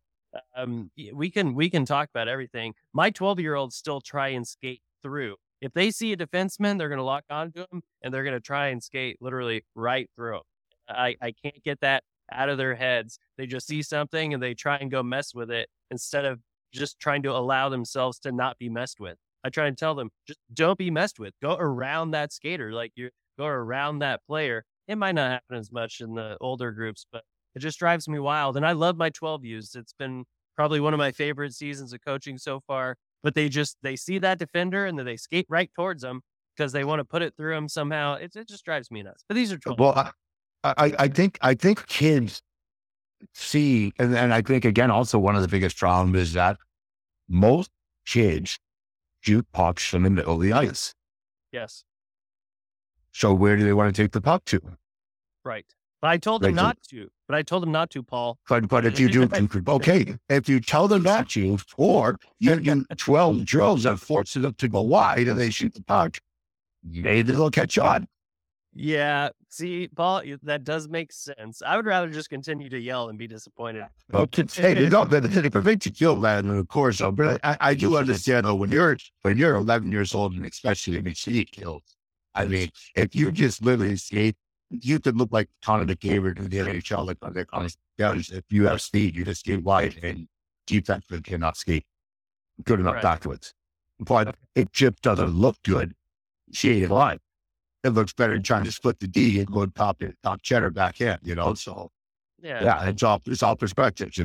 we can talk about everything. My 12-year-olds still try and skate through. If they see a defenseman, they're going to lock onto him and they're going to try and skate literally right through him. I can't get that out of their heads. They just see something and they try and go mess with it instead of just trying to allow themselves to not be messed with. I try and tell them, just don't be messed with. Go around that skater. Like, you go around that player. It might not happen as much in the older groups, but it just drives me wild. And I love my 12Us. It's been probably one of my favorite seasons of coaching so far, but they see that defender and then they skate right towards them because they want to put it through them somehow. It just drives me nuts, but these are 12. Well, I think kids see, and I think again, also one of the biggest problems is that most kids shoot pucks from the middle of the ice. Yes. So where do they want to take the puck to? Right. But I told them not to, Paul. But if you do, okay. If you tell them not to, or you get 12 drills that forces them to go wide and they shoot the puck, they'll catch on. Yeah. See, Paul, that does make sense. I would rather just continue to yell and be disappointed. Okay. Hey, no, of course, but I do understand though, when you're 11 years old and especially in city kills, I mean, if you just literally skate, you could look like Connor McDavid in the NHL, if you have speed, you just skate wide and defensemen cannot skate good enough backwards. But it just doesn't look good skating wide. It looks better trying to split the D and go top cheddar back in, so yeah, it's all perspectives,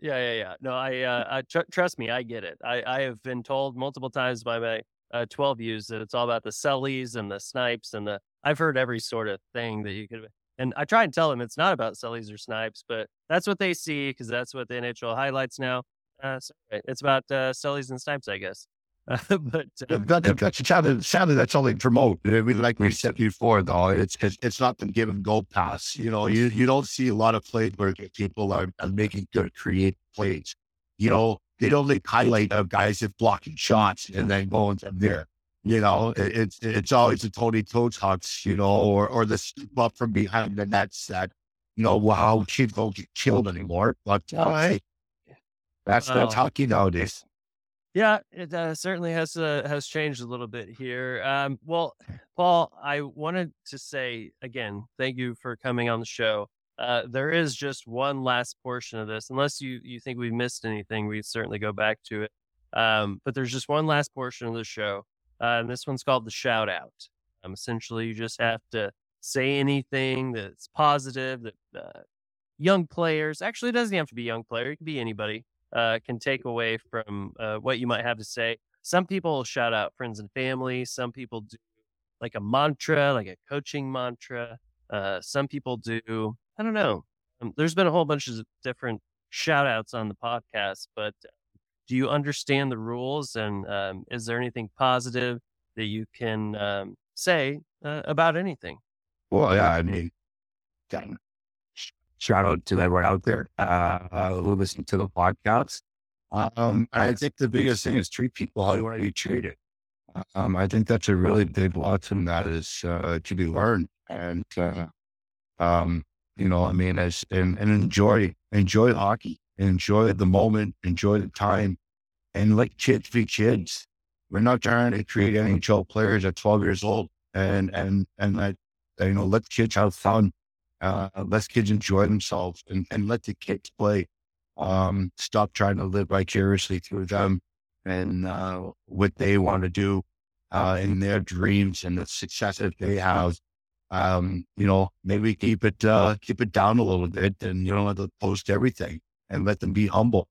Yeah. No, trust me, I get it. I have been told multiple times by my 12Us that it's all about the sellies and the snipes and I've heard every sort of thing that you could, and I try and tell them it's not about sellies or snipes, but that's what they see because that's what the NHL highlights now. So it's about sellies and snipes, I guess. Sadly, that's all they promote. Like we said before, though, it's not the give and go pass. You don't see a lot of plays where people are making good creative plays. They don't highlight of guys that blocking shots and then going from there. You know, it's always a Tony Toad Hucks, you know, or the scoop up from behind the nets that, you know, wow, kids don't get killed anymore. But hey, that's hockey nowadays. Yeah, it certainly has changed a little bit here. Well, Paul, I wanted to say again, thank you for coming on the show. There is just one last portion of this, unless you think we've missed anything, we certainly go back to it. But there's just one last portion of the show. And this one's called the shout out. Essentially, you just have to say anything that's positive that young players, actually it doesn't have to be young player, it can be anybody, can take away from what you might have to say. Some people shout out friends and family. Some people do like a mantra, like a coaching mantra. Some people do, I don't know. There's been a whole bunch of different shout outs on the podcast, but do you understand the rules, and is there anything positive that you can say about anything? Well, yeah, I mean, shout out to everyone out there who listen to the podcast. I think the biggest thing is treat people how you want to be treated. I think that's a really big lesson that is to be learned, and you know, I mean, and enjoy hockey. Enjoy the moment, enjoy the time, and let kids be kids. We're not trying to create NHL players at 12 years old, and you know, let kids have fun, let kids enjoy themselves, and let the kids play. Stop trying to live vicariously through them and what they want to do in their dreams and the success that they have. You know, maybe keep it down a little bit, and you don't have to post everything. And let them be humble,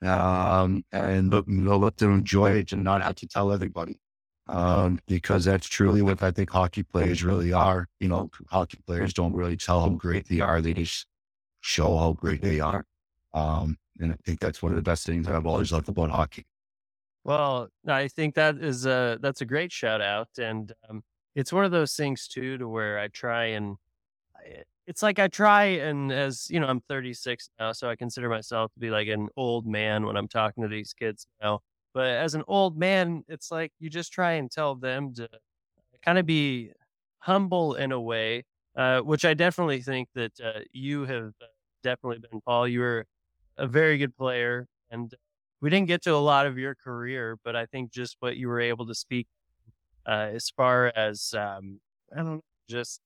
and you know, let them enjoy it and not have to tell everybody, because that's truly what I think hockey players really are. You know, hockey players don't really tell how great they are; they just show how great they are. And I think that's one of the best things that I've always loved about hockey. Well, I think that is that's a great shout out, and it's one of those things too, to where I try and. It's like I try, and as you know, I'm 36 now, so I consider myself to be like an old man when I'm talking to these kids now. But as an old man, it's like you just try and tell them to kind of be humble in a way, which I definitely think that you have definitely been, Paul. You were a very good player, and we didn't get to a lot of your career, but I think just what you were able to speak as far as, I don't know, just...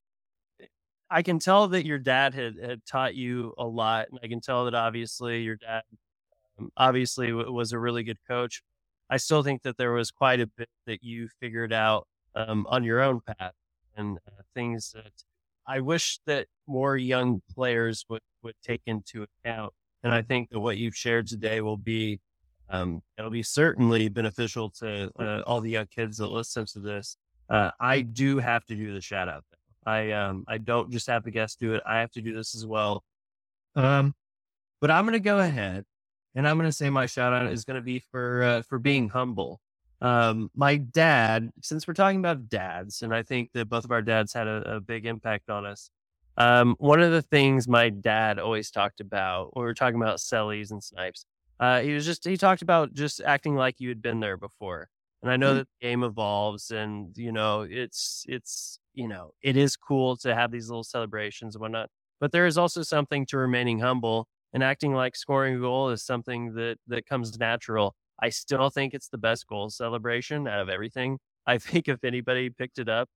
I can tell that your dad had taught you a lot, and I can tell that obviously your dad was a really good coach. I still think that there was quite a bit that you figured out on your own path, and things that I wish that more young players would take into account. And I think that what you've shared today will be, it'll be certainly beneficial to all the young kids that listen to this. I do have to do the shout out. I don't just have the guests do it. I have to do this as well. But I'm going to go ahead and I'm going to say my shout out is going to be for being humble. My dad, since we're talking about dads, and I think that both of our dads had a big impact on us. One of the things my dad always talked about, when we were talking about sellies and snipes, he talked about just acting like you had been there before. And I know that the game evolves, and, you know, it's, you know, it is cool to have these little celebrations and whatnot, but there is also something to remaining humble and acting like scoring a goal is something that comes natural. I still think it's the best goal celebration out of everything. I think if anybody picked it up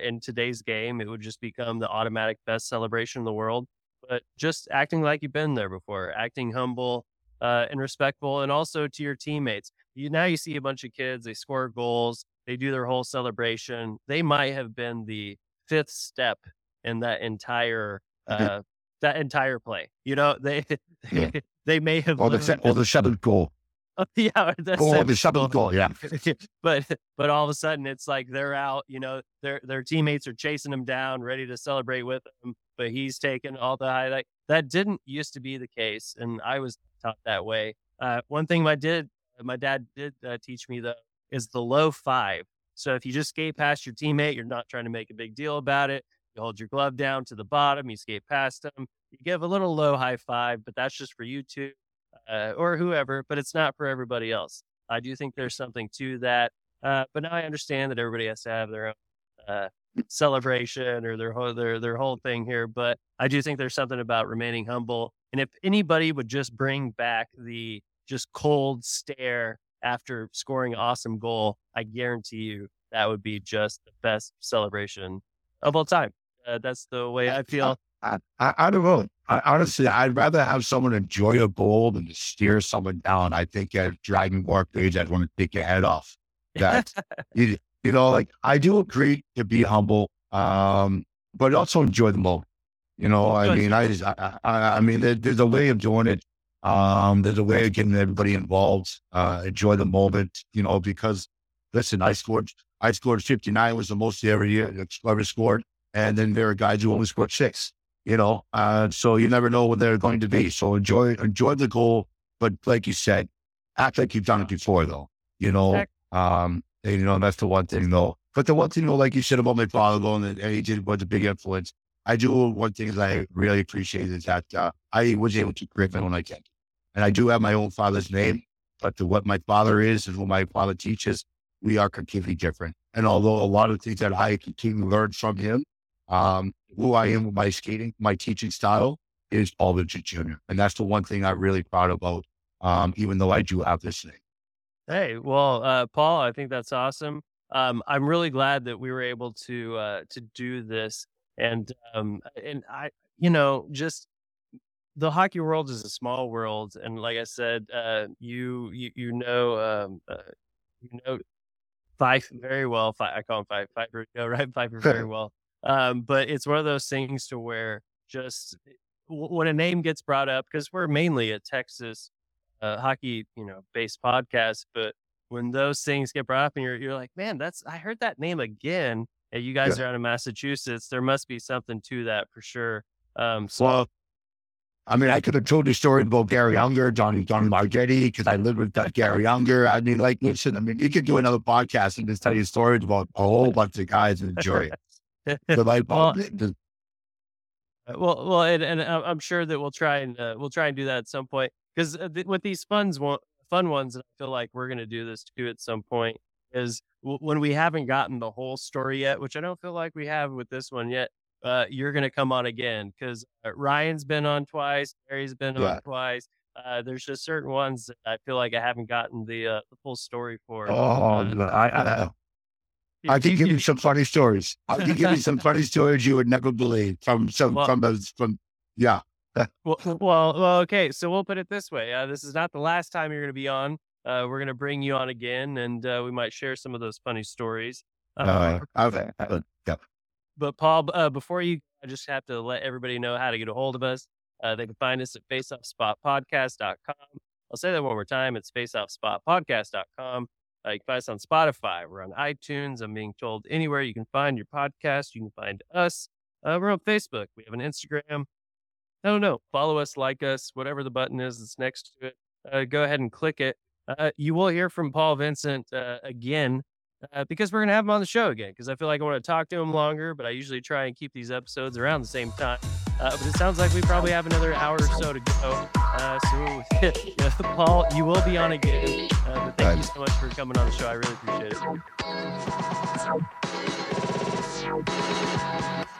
in today's game, it would just become the automatic best celebration in the world. But just acting like you've been there before, acting humble and respectful, and also to your teammates. Now you see a bunch of kids, they score goals. They do their whole celebration. They might have been the fifth step in that entire play. You know, they may have the seventh goal. Oh, yeah, the seventh goal. Yeah, but all of a sudden it's like they're out. You know, their teammates are chasing them down, ready to celebrate with them. But he's taking all the highlight. That didn't used to be the case, and I was taught that way. One thing my dad did teach me though. Is the low five. So if you just skate past your teammate, you're not trying to make a big deal about it. You hold your glove down to the bottom, you skate past them, you give a little low high five, but that's just for you two or whoever, but it's not for everybody else. I do think there's something to that. But now I understand that everybody has to have their own celebration or their whole thing here. But I do think there's something about remaining humble. And if anybody would just bring back the just cold stare after scoring an awesome goal, I guarantee you that would be just the best celebration of all time. That's the way I feel. I don't know. Honestly, I'd rather have someone enjoy a goal than to steer someone down. I think at Dragon War page, I'd want to take your head off. That you know, like, I do agree to be humble, but also enjoy the moment. You know, I mean, I mean, there's a way of doing it. There's a way of getting everybody involved. Enjoy the moment, you know, because listen, I scored 59 was the most every year that's ever scored. And then there are guys who only scored 6, you know, so you never know what they're going to be. So enjoy the goal. But like you said, act like you've done it before though, you know, and, you know, that's the one thing though. But the one thing though, like you said about my father going, and he did, was a big influence. I do one thing that I really appreciate is that, I was able to create my own identity, and I do have my own father's name, but what my father is and what my father teaches, we are completely different. And although a lot of things that I continue to learn from him, who I am with my skating, my teaching style is Paul Vincent Jr. And that's the one thing I'm really proud about, even though I do have this thing. Hey, well, Paul, I think that's awesome. I'm really glad that we were able to do this. And I, you know, just the hockey world is a small world. And like I said, you know, Fife very well. I call him Pfeiffer, you know, Ryan Pfeiffer very well. But it's one of those things to where just when a name gets brought up, because we're mainly a Texas hockey, you know, based podcast. But when those things get brought up, and you're like, man, I heard that name again. And you guys are out of Massachusetts. There must be something to that for sure. Well, I mean, I could have told you a story about Gary Unger, John Margetti, because I lived with Gary Unger. I mean, like, listen, I mean, you could do another podcast and just tell you stories about a whole bunch of guys and enjoy it. Well, and I'm sure that we'll try and do that at some point, because with these fun ones, and I feel like we're going to do this too at some point, is when we haven't gotten the whole story yet, which I don't feel like we have with this one yet. You're going to come on again, because Ryan's been on twice, Gary's been on twice. There's just certain ones that I feel like I haven't gotten the full story for. I can give you some funny stories. I can give you some funny stories you would never believe from well, okay. So we'll put it this way. This is not the last time you're going to be on. We're going to bring you on again, and we might share some of those funny stories. Okay. But Paul, before you, I just have to let everybody know how to get a hold of us. They can find us at faceoffspotpodcast.com. I'll say that one more time. It's faceoffspotpodcast.com. You can find us on Spotify. We're on iTunes. I'm being told anywhere you can find your podcast, you can find us. We're on Facebook. We have an Instagram. I don't know. Follow us, like us, whatever the button is that's next to it. Go ahead and click it. You will hear from Paul Vincent again, because we're going to have him on the show again, because I feel like I want to talk to him longer, but I usually try and keep these episodes around the same time. But it sounds like we probably have another hour or so to go. So, Paul, you will be on again. But thank you so much for coming on the show. I really appreciate it.